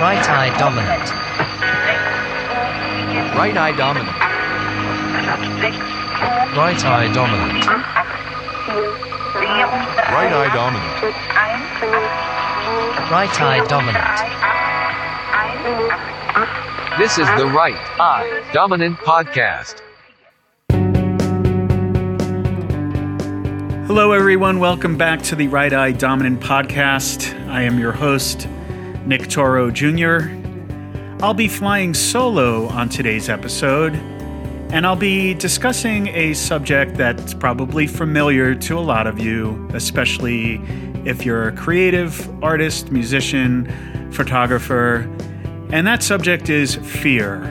Right Eye Dominant. Right Eye Dominant. Right Eye Dominant. Right Eye Dominant. Right Eye Dominant. This is the Right Eye Dominant Podcast. Hello, everyone. Welcome back to the Right Eye Dominant Podcast. I am your host, Nick Toro Jr. I'll be flying solo on today's episode, and I'll be discussing a subject that's probably familiar to a lot of you, especially if you're a creative, artist, musician, photographer, and that subject is fear.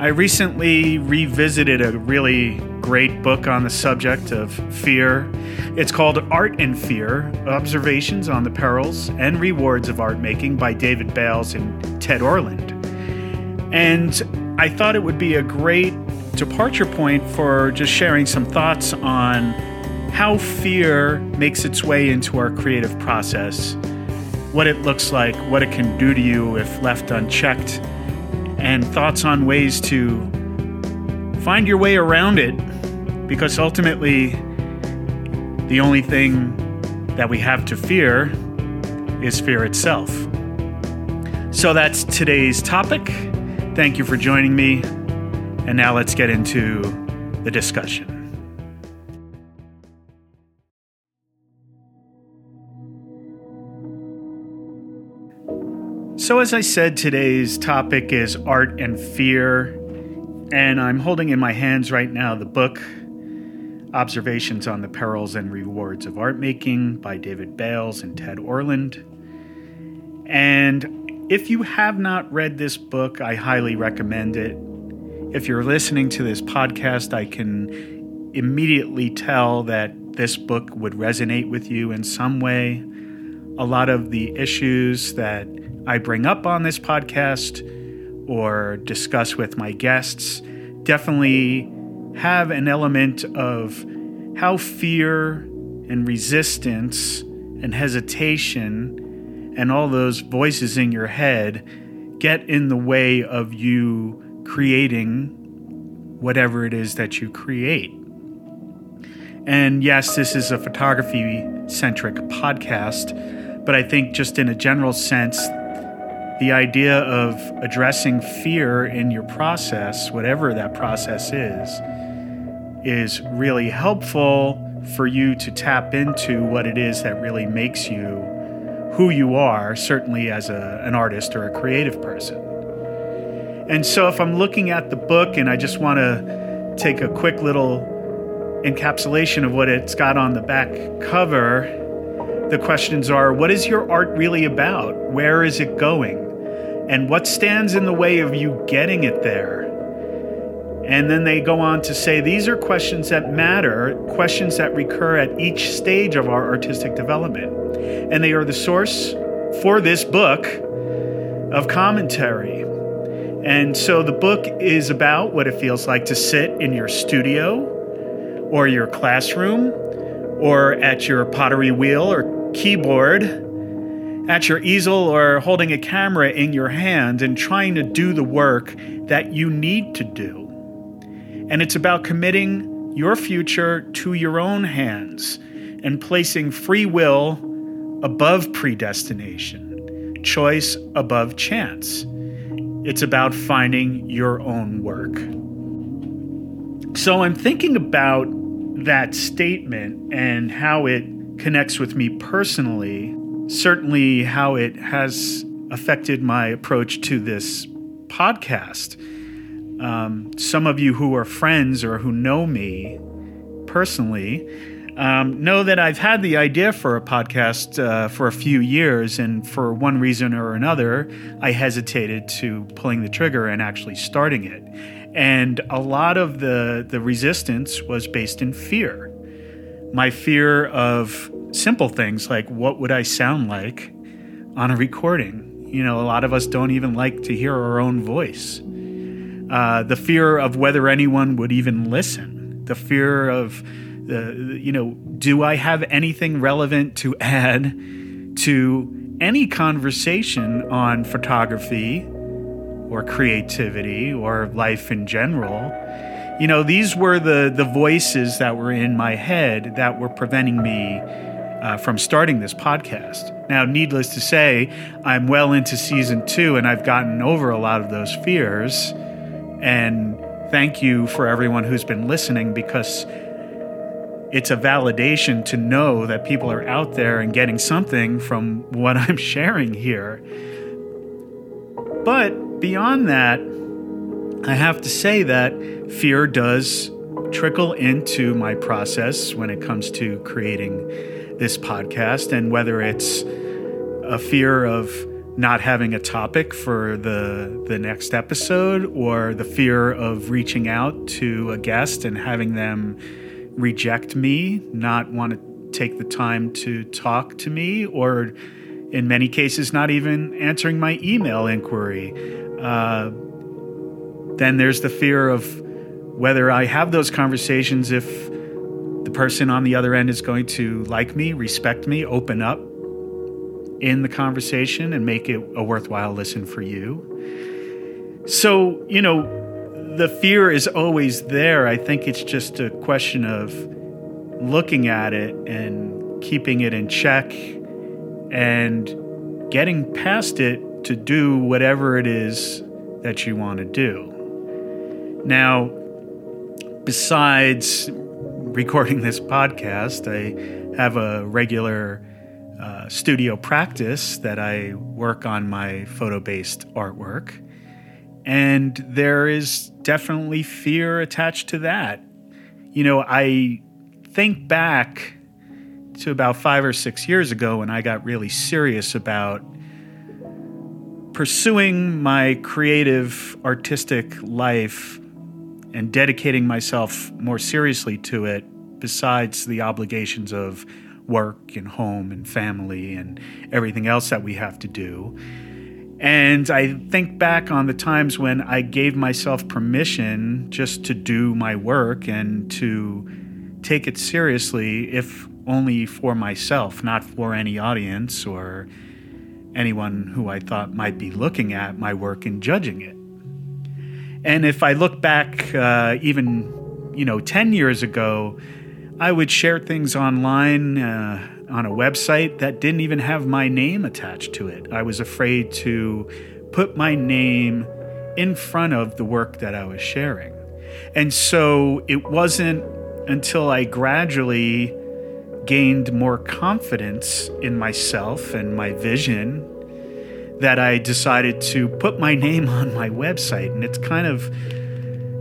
I recently revisited a really great book on the subject of fear. It's called Art and Fear, Observations on the Perils and Rewards of Art Making by David Bales and Ted Orland. And I thought it would be a great departure point for just sharing some thoughts on how fear makes its way into our creative process, what it looks like, what it can do to you if left unchecked, and thoughts on ways to find your way around it, because ultimately the only thing that we have to fear is fear itself. So that's today's topic. Thank you for joining me. And now let's get into the discussion. So as I said, today's topic is art and fear. And I'm holding in my hands right now the book, Observations on the Perils and Rewards of Art Making by David Bales and Ted Orland. And if you have not read this book, I highly recommend it. If you're listening to this podcast, I can immediately tell that this book would resonate with you in some way. A lot of the issues that I bring up on this podcast or discuss with my guests definitely have an element of how fear and resistance and hesitation and all those voices in your head get in the way of you creating whatever it is that you create. And yes, this is a photography-centric podcast, but I think just in a general sense, the idea of addressing fear in your process, whatever that process is really helpful for you to tap into what it is that really makes you who you are, certainly as an artist or a creative person. And so if I'm looking at the book, and I just want to take a quick little encapsulation of what it's got on the back cover, the questions are, what is your art really about? Where is it going? And what stands in the way of you getting it there? And then they go on to say, these are questions that matter, questions that recur at each stage of our artistic development. And they are the source for this book of commentary. And so the book is about what it feels like to sit in your studio or your classroom or at your pottery wheel or keyboard, at your easel or holding a camera in your hand and trying to do the work that you need to do. And it's about committing your future to your own hands and placing free will above predestination, choice above chance. It's about finding your own work. So I'm thinking about that statement and how it connects with me personally, certainly how it has affected my approach to this podcast. Some of you who are friends or who know me personally know that I've had the idea for a podcast for a few years, and for one reason or another, I hesitated to pulling the trigger and actually starting it. And a lot of the resistance was based in fear. My fear of simple things like, what would I sound like on a recording? You know, a lot of us don't even like to hear our own voice. The fear of whether anyone would even listen. The fear of, do I have anything relevant to add to any conversation on photography or creativity or life in general, you know, these were the voices that were in my head that were preventing me from starting this podcast. Now, needless to say, I'm well into season 2 and I've gotten over a lot of those fears. And thank you for everyone who's been listening, because it's a validation to know that people are out there and getting something from what I'm sharing here. But beyond that, I have to say that fear does trickle into my process when it comes to creating this podcast, and whether it's a fear of not having a topic for the next episode, or the fear of reaching out to a guest and having them reject me, not want to take the time to talk to me, or in many cases not even answering my email inquiry. Then there's the fear of whether I have those conversations if the person on the other end is going to like me, respect me, open up in the conversation and make it a worthwhile listen for you. So, you know, the fear is always there. I think it's just a question of looking at it and keeping it in check and getting past it to do whatever it is that you want to do. Now, besides recording this podcast, I have a regular studio practice that I work on my photo-based artwork. And there is definitely fear attached to that. You know, I think back to about 5 or 6 years ago when I got really serious about pursuing my creative, artistic life and dedicating myself more seriously to it, besides the obligations of work and home and family and everything else that we have to do. And I think back on the times when I gave myself permission just to do my work and to take it seriously, if only for myself, not for any audience or anyone who I thought might be looking at my work and judging it. And if I look back even, 10 years ago, I would share things online on a website that didn't even have my name attached to it. I was afraid to put my name in front of the work that I was sharing. And so it wasn't until I gradually gained more confidence in myself and my vision that I decided to put my name on my website. And it's kind of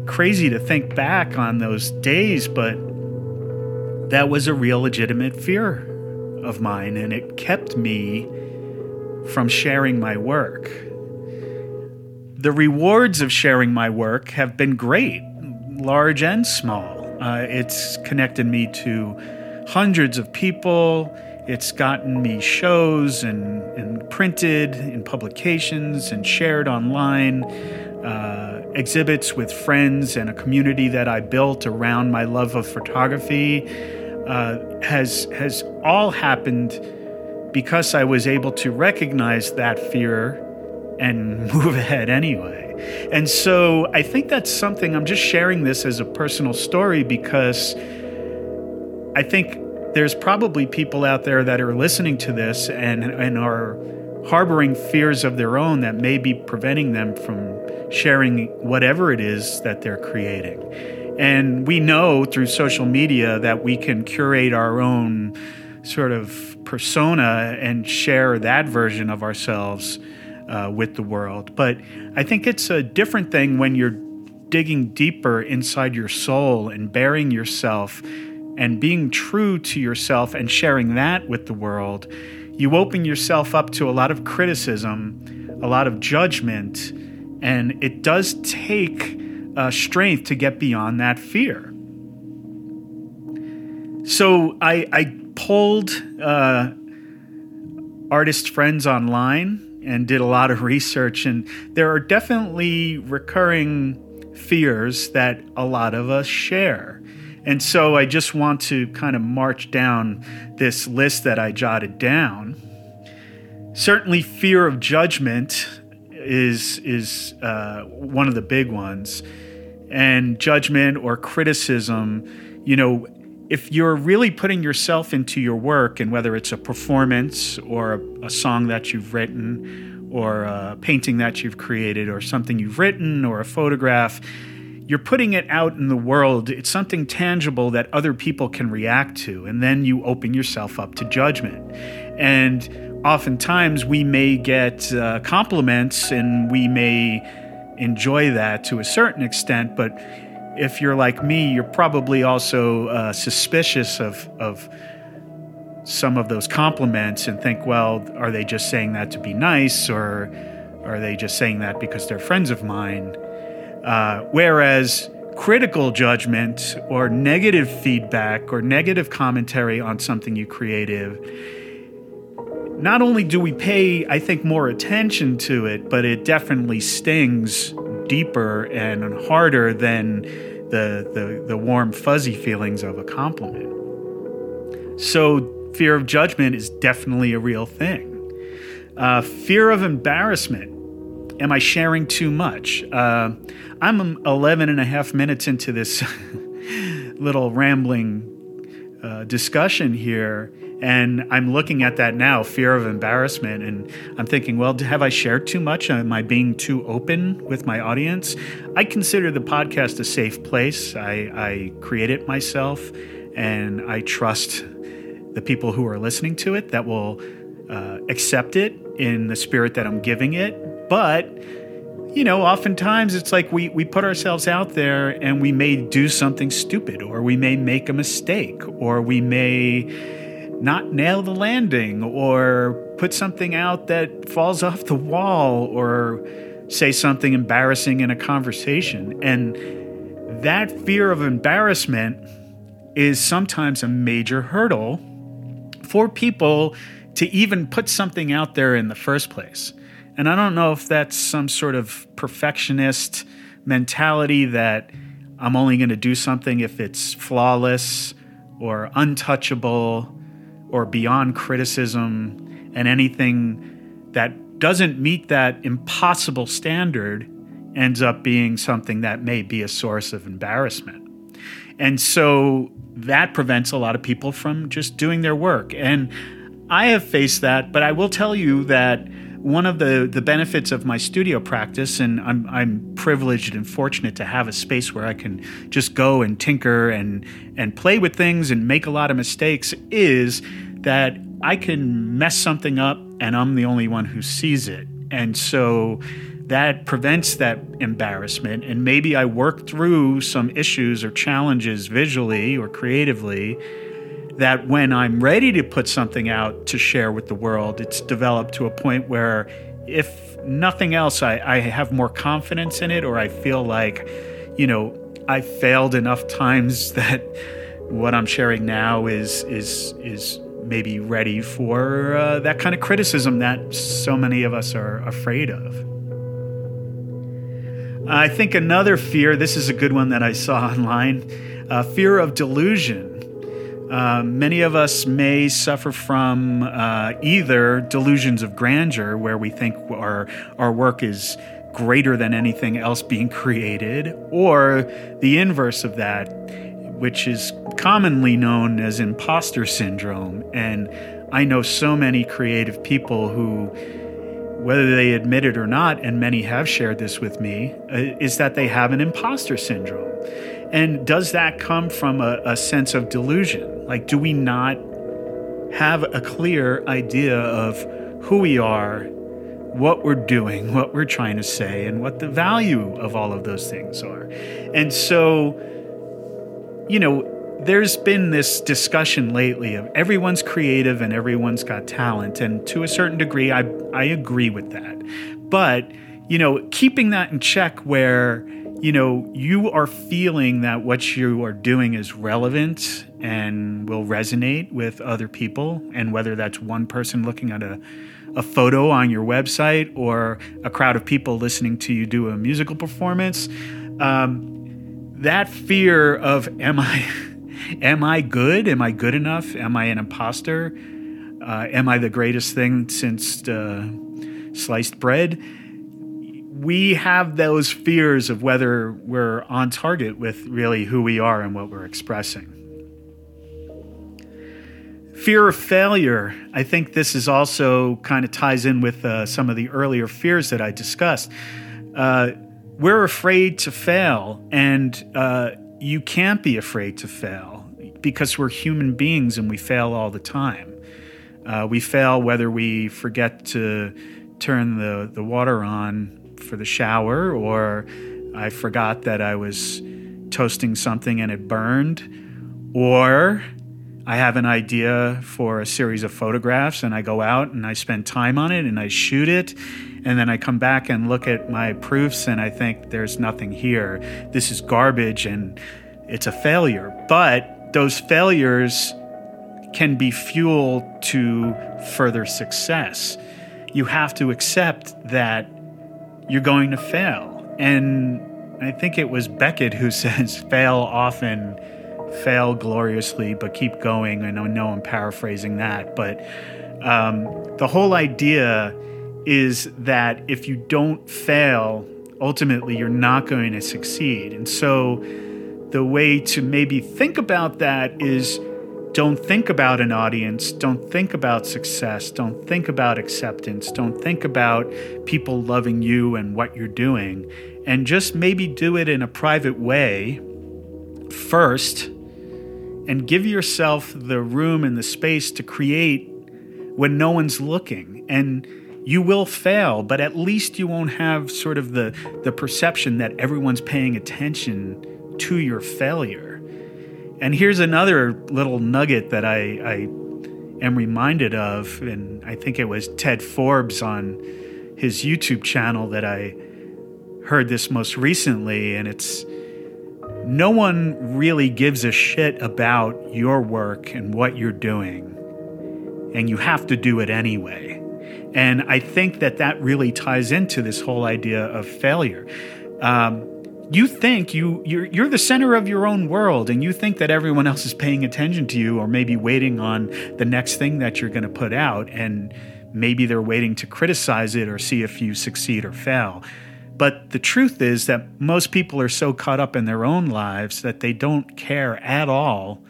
crazy to think back on those days, but that was a real legitimate fear of mine, and it kept me from sharing my work. The rewards of sharing my work have been great, large and small. It's connected me to hundreds of people. It's gotten me shows and printed in publications and shared online, exhibits with friends, and a community that I built around my love of photography has all happened because I was able to recognize that fear and move ahead anyway. And so I think that's something, I'm just sharing this as a personal story, because I think there's probably people out there that are listening to this and are harboring fears of their own that may be preventing them from sharing whatever it is that they're creating. And we know through social media that we can curate our own sort of persona and share that version of ourselves with the world. But I think it's a different thing when you're digging deeper inside your soul and burying yourself and being true to yourself and sharing that with the world. You open yourself up to a lot of criticism, a lot of judgment, and it does take strength to get beyond that fear. So I pulled artist friends online and did a lot of research, and there are definitely recurring fears that a lot of us share. And so I just want to kind of march down this list that I jotted down. Certainly fear of judgment is one of the big ones. And judgment or criticism, you know, if you're really putting yourself into your work, and whether it's a performance or a song that you've written or a painting that you've created or something you've written or a photograph, you're putting it out in the world. It's something tangible that other people can react to, and then you open yourself up to judgment. And oftentimes we may get compliments, and we may enjoy that to a certain extent, but if you're like me, you're probably also suspicious of some of those compliments and think, well, are they just saying that to be nice, or are they just saying that because they're friends of mine? Whereas critical judgment or negative feedback or negative commentary on something you creative, not only do we pay, I think, more attention to it, but it definitely stings deeper and harder than the warm, fuzzy feelings of a compliment. So fear of judgment is definitely a real thing. Fear of embarrassment. Am I sharing too much? I'm 11 and a half minutes into this little rambling discussion here, and I'm looking at that now, fear of embarrassment, and I'm thinking, well, have I shared too much? Am I being too open with my audience? I consider the podcast a safe place. I create it myself, and I trust the people who are listening to it that will accept it in the spirit that I'm giving it. But, you know, oftentimes it's like we put ourselves out there, and we may do something stupid, or we may make a mistake, or we may not nail the landing, or put something out that falls off the wall, or say something embarrassing in a conversation. And that fear of embarrassment is sometimes a major hurdle for people to even put something out there in the first place. And I don't know if that's some sort of perfectionist mentality that I'm only going to do something if it's flawless or untouchable or beyond criticism, and anything that doesn't meet that impossible standard ends up being something that may be a source of embarrassment. And so that prevents a lot of people from just doing their work. And I have faced that, but I will tell you that one of the benefits of my studio practice, and I'm privileged and fortunate to have a space where I can just go and tinker and play with things and make a lot of mistakes, is that I can mess something up and I'm the only one who sees it. And so that prevents that embarrassment. And maybe I work through some issues or challenges visually or creatively, that when I'm ready to put something out to share with the world, it's developed to a point where, if nothing else, I have more confidence in it, or I feel like, you know, I failed enough times that what I'm sharing now is maybe ready for that kind of criticism that so many of us are afraid of. I think another fear, this is a good one that I saw online, fear of delusion. Many of us may suffer from either delusions of grandeur, where we think our work is greater than anything else being created, or the inverse of that, which is commonly known as imposter syndrome. And I know so many creative people who, whether they admit it or not, and many have shared this with me, is that they have an imposter syndrome. And does that come from a sense of delusion? Like, do we not have a clear idea of who we are, what we're doing, what we're trying to say, and what the value of all of those things are? And so, you know, there's been this discussion lately of everyone's creative and everyone's got talent. And to a certain degree, I agree with that. But, you know, keeping that in check where, you know, you are feeling that what you are doing is relevant and will resonate with other people, and whether that's one person looking at a photo on your website or a crowd of people listening to you do a musical performance, that fear of am I good? Am I good enough? Am I an imposter? Am I the greatest thing since sliced bread? We have those fears of whether we're on target with really who we are and what we're expressing. Fear of failure. I think this is also kind of ties in with some of the earlier fears that I discussed. We're afraid to fail, and you can't be afraid to fail because we're human beings and we fail all the time. We fail whether we forget to turn the water on for the shower, or I forgot that I was toasting something and it burned, or I have an idea for a series of photographs and I go out and I spend time on it and I shoot it, and then I come back and look at my proofs and I think there's nothing here. This is garbage and it's a failure. But those failures can be fuel to further success. You have to accept that you're going to fail. And I think it was Beckett who says, fail often, fail gloriously, but keep going. And I know I'm paraphrasing that, but the whole idea is that if you don't fail, ultimately you're not going to succeed. And so the way to maybe think about that is, don't think about an audience, don't think about success, don't think about acceptance, don't think about people loving you and what you're doing, and just maybe do it in a private way first, and give yourself the room and the space to create when no one's looking. And you will fail, but at least you won't have sort of the perception that everyone's paying attention to your failure. And here's another little nugget that I am reminded of, and I think it was Ted Forbes on his YouTube channel that I heard this most recently, and it's, no one really gives a shit about your work and what you're doing, and you have to do it anyway. And I think that that really ties into this whole idea of failure. You think you're the center of your own world, and you think that everyone else is paying attention to you, or maybe waiting on the next thing that you're going to put out, and maybe they're waiting to criticize it or see if you succeed or fail. But the truth is that most people are so caught up in their own lives that they don't care at all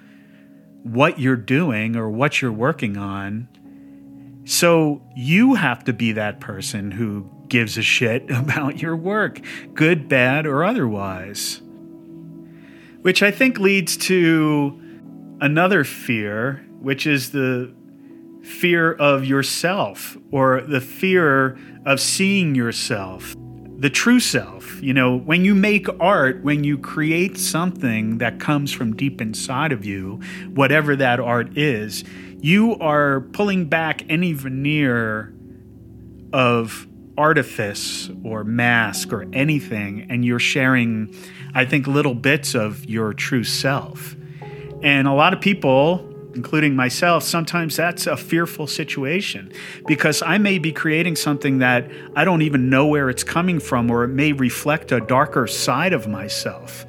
what you're doing or what you're working on. So you have to be that person who gives a shit about your work, good, bad, or otherwise. Which I think leads to another fear, which is the fear of yourself, or the fear of seeing yourself, the true self. You know, when you make art, when you create something that comes from deep inside of you, whatever that art is, you are pulling back any veneer of artifice or mask or anything, and you're sharing, I think, little bits of your true self. And a lot of people, including myself, sometimes that's a fearful situation, because I may be creating something that I don't even know where it's coming from, or it may reflect a darker side of myself.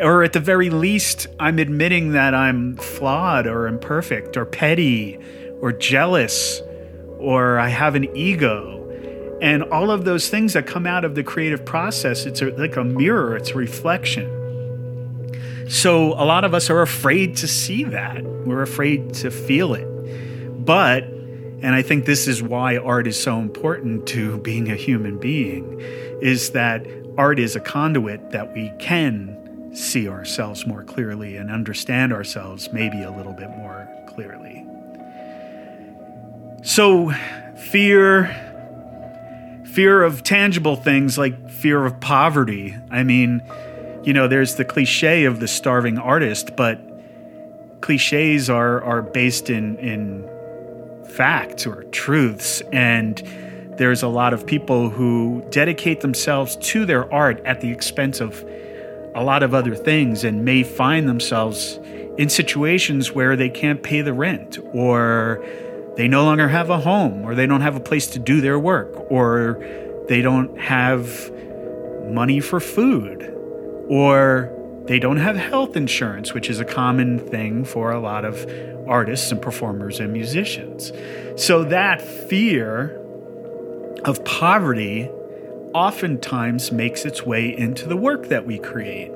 Or at the very least, I'm admitting that I'm flawed or imperfect or petty or jealous, or I have an ego. And all of those things that come out of the creative process, it's like a mirror, it's reflection. So a lot of us are afraid to see that. We're afraid to feel it. But, and I think this is why art is so important to being a human being, is that art is a conduit that we can see ourselves more clearly and understand ourselves maybe a little bit more clearly. So fear. Fear of tangible things, like fear of poverty. I mean, you know, there's the cliche of the starving artist, but cliches are based in facts or truths. And there's a lot of people who dedicate themselves to their art at the expense of a lot of other things, and may find themselves in situations where they can't pay the rent, or they no longer have a home, or they don't have a place to do their work, or they don't have money for food, or They don't have health insurance, which is a common thing for a lot of artists and performers and musicians. So that fear of poverty oftentimes makes its way into the work that we create.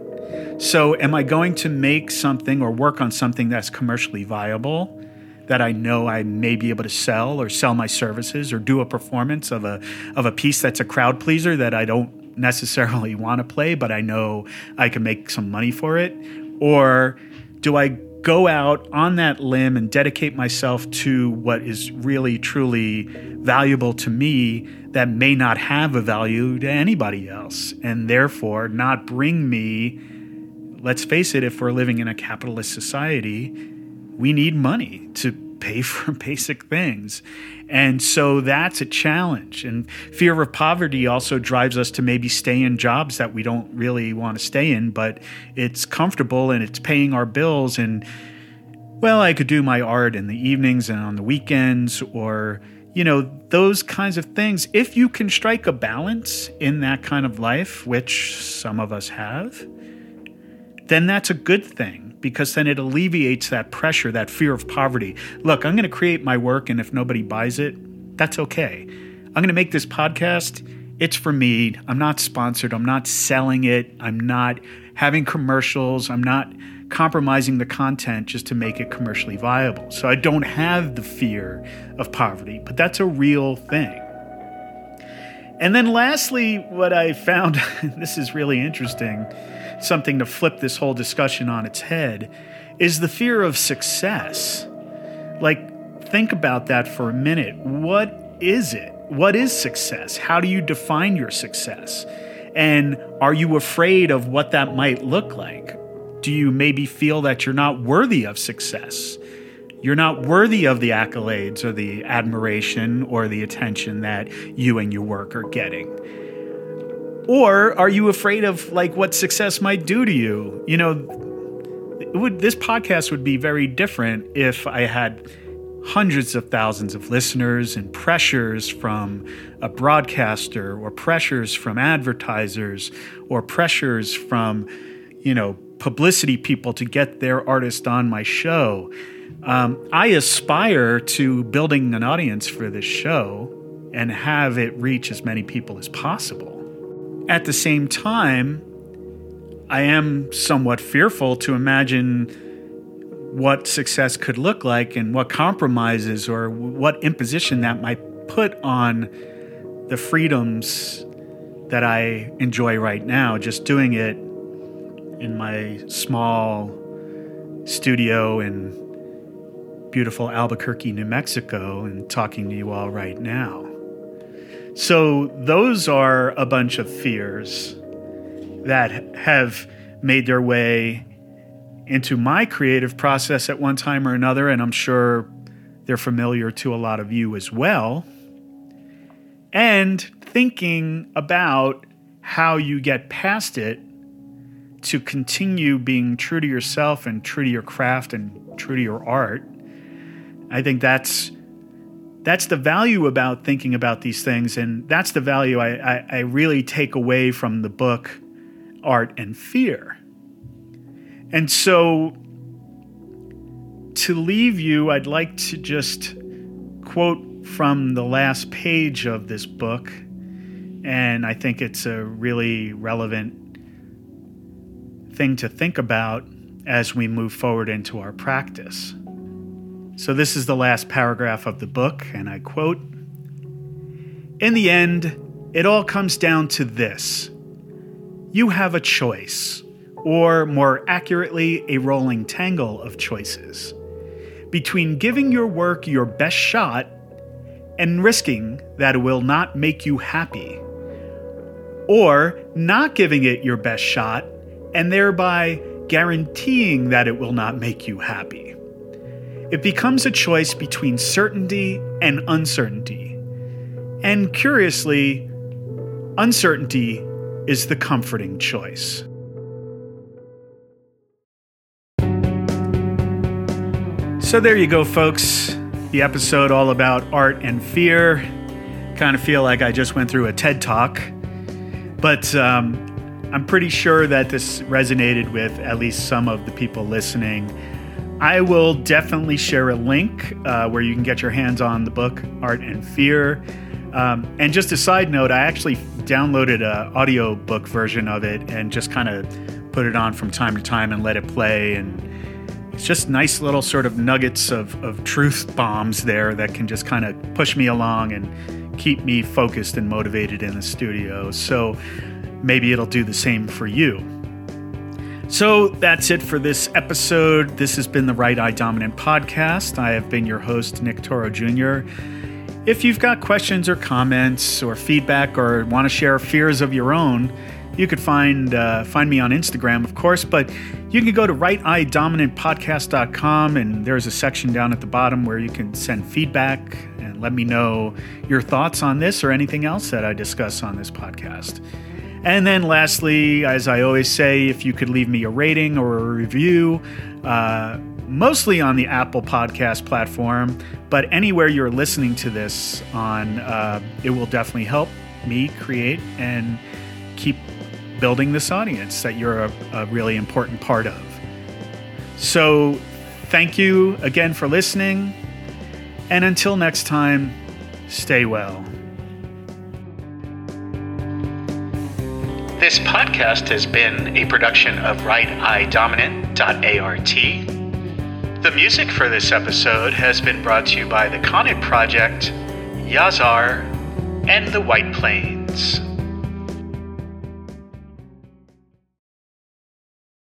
So am I going to make something or work on something that's commercially viable, that I know I may be able to sell or sell my services or do a performance of a piece that's a crowd pleaser that I don't necessarily want to play, but I know I can make some money for it? Or do I go out on that limb and dedicate myself to what is really, truly valuable to me that may not have a value to anybody else, and therefore not bring me, let's face it, if we're living in a capitalist society, we need money to pay for basic things. And so that's a challenge. And fear of poverty also drives us to maybe stay in jobs that we don't really want to stay in, but it's comfortable and it's paying our bills. And, well, I could do my art in the evenings and on the weekends, or, you know, those kinds of things. If you can strike a balance in that kind of life, which some of us have, then that's a good thing, because then it alleviates that pressure, that fear of poverty. Look, I'm going to create my work, and if nobody buys it, that's okay. I'm going to make this podcast. It's for me. I'm not sponsored. I'm not selling it. I'm not having commercials. I'm not compromising the content just to make it commercially viable. So I don't have the fear of poverty, but that's a real thing. And then lastly, what I found, this is really interesting, something to flip this whole discussion on its head, is the fear of success. Like, think about that for a minute. What is it? What is success? How do you define your success? And are you afraid of what that might look like? Do you maybe feel that you're not worthy of success? You're not worthy of the accolades or the admiration or the attention that you and your work are getting. Or are you afraid of, like, what success might do to you? You know, this podcast would be very different if I had hundreds of thousands of listeners and pressures from a broadcaster or pressures from advertisers or pressures from, you know, publicity people to get their artist on my show. I aspire to building an audience for this show and have it reach as many people as possible. At the same time, I am somewhat fearful to imagine what success could look like and what compromises or what imposition that might put on the freedoms that I enjoy right now, just doing it in my small studio in beautiful Albuquerque, New Mexico, and talking to you all right now. So those are a bunch of fears that have made their way into my creative process at one time or another, and I'm sure they're familiar to a lot of you as well. And thinking about how you get past it to continue being true to yourself and true to your craft and true to your art, I think that's the value about thinking about these things, and that's the value I really take away from the book, Art and Fear. And so to leave you, I'd like to just quote from the last page of this book, and I think it's a really relevant thing to think about as we move forward into our practice. So this is the last paragraph of the book, and I quote, "In the end, it all comes down to this. You have a choice, or more accurately, a rolling tangle of choices, between giving your work your best shot and risking that it will not make you happy, or not giving it your best shot and thereby guaranteeing that it will not make you happy. It becomes a choice between certainty and uncertainty. And curiously, uncertainty is the comforting choice." So there you go, folks. The episode all about art and fear. Kind of feel like I just went through a TED Talk. But I'm pretty sure that this resonated with at least some of the people listening. I will definitely share a link where you can get your hands on the book, Art and Fear. And just a side note, I actually downloaded an audiobook version of it and just kind of put it on from time to time and let it play. And it's just nice little sort of nuggets of truth bombs there that can just kind of push me along and keep me focused and motivated in the studio. So maybe it'll do the same for you. So that's it for this episode. This has been the Right Eye Dominant Podcast. I have been your host, Nick Toro Jr. If you've got questions or comments or feedback or want to share fears of your own, you could find me on Instagram, of course, but you can go to RightEyeDominantPodcast.com, and there's a section down at the bottom where you can send feedback and let me know your thoughts on this or anything else that I discuss on this podcast. And then lastly, as I always say, if you could leave me a rating or a review, mostly on the Apple Podcast platform, but anywhere you're listening to this on, it will definitely help me create and keep building this audience that you're a really important part of. So thank you again for listening. And until next time, stay well. This podcast has been a production of RightEyeDominant.art. The music for this episode has been brought to you by The Conant Project, Yazar, and The White Plains.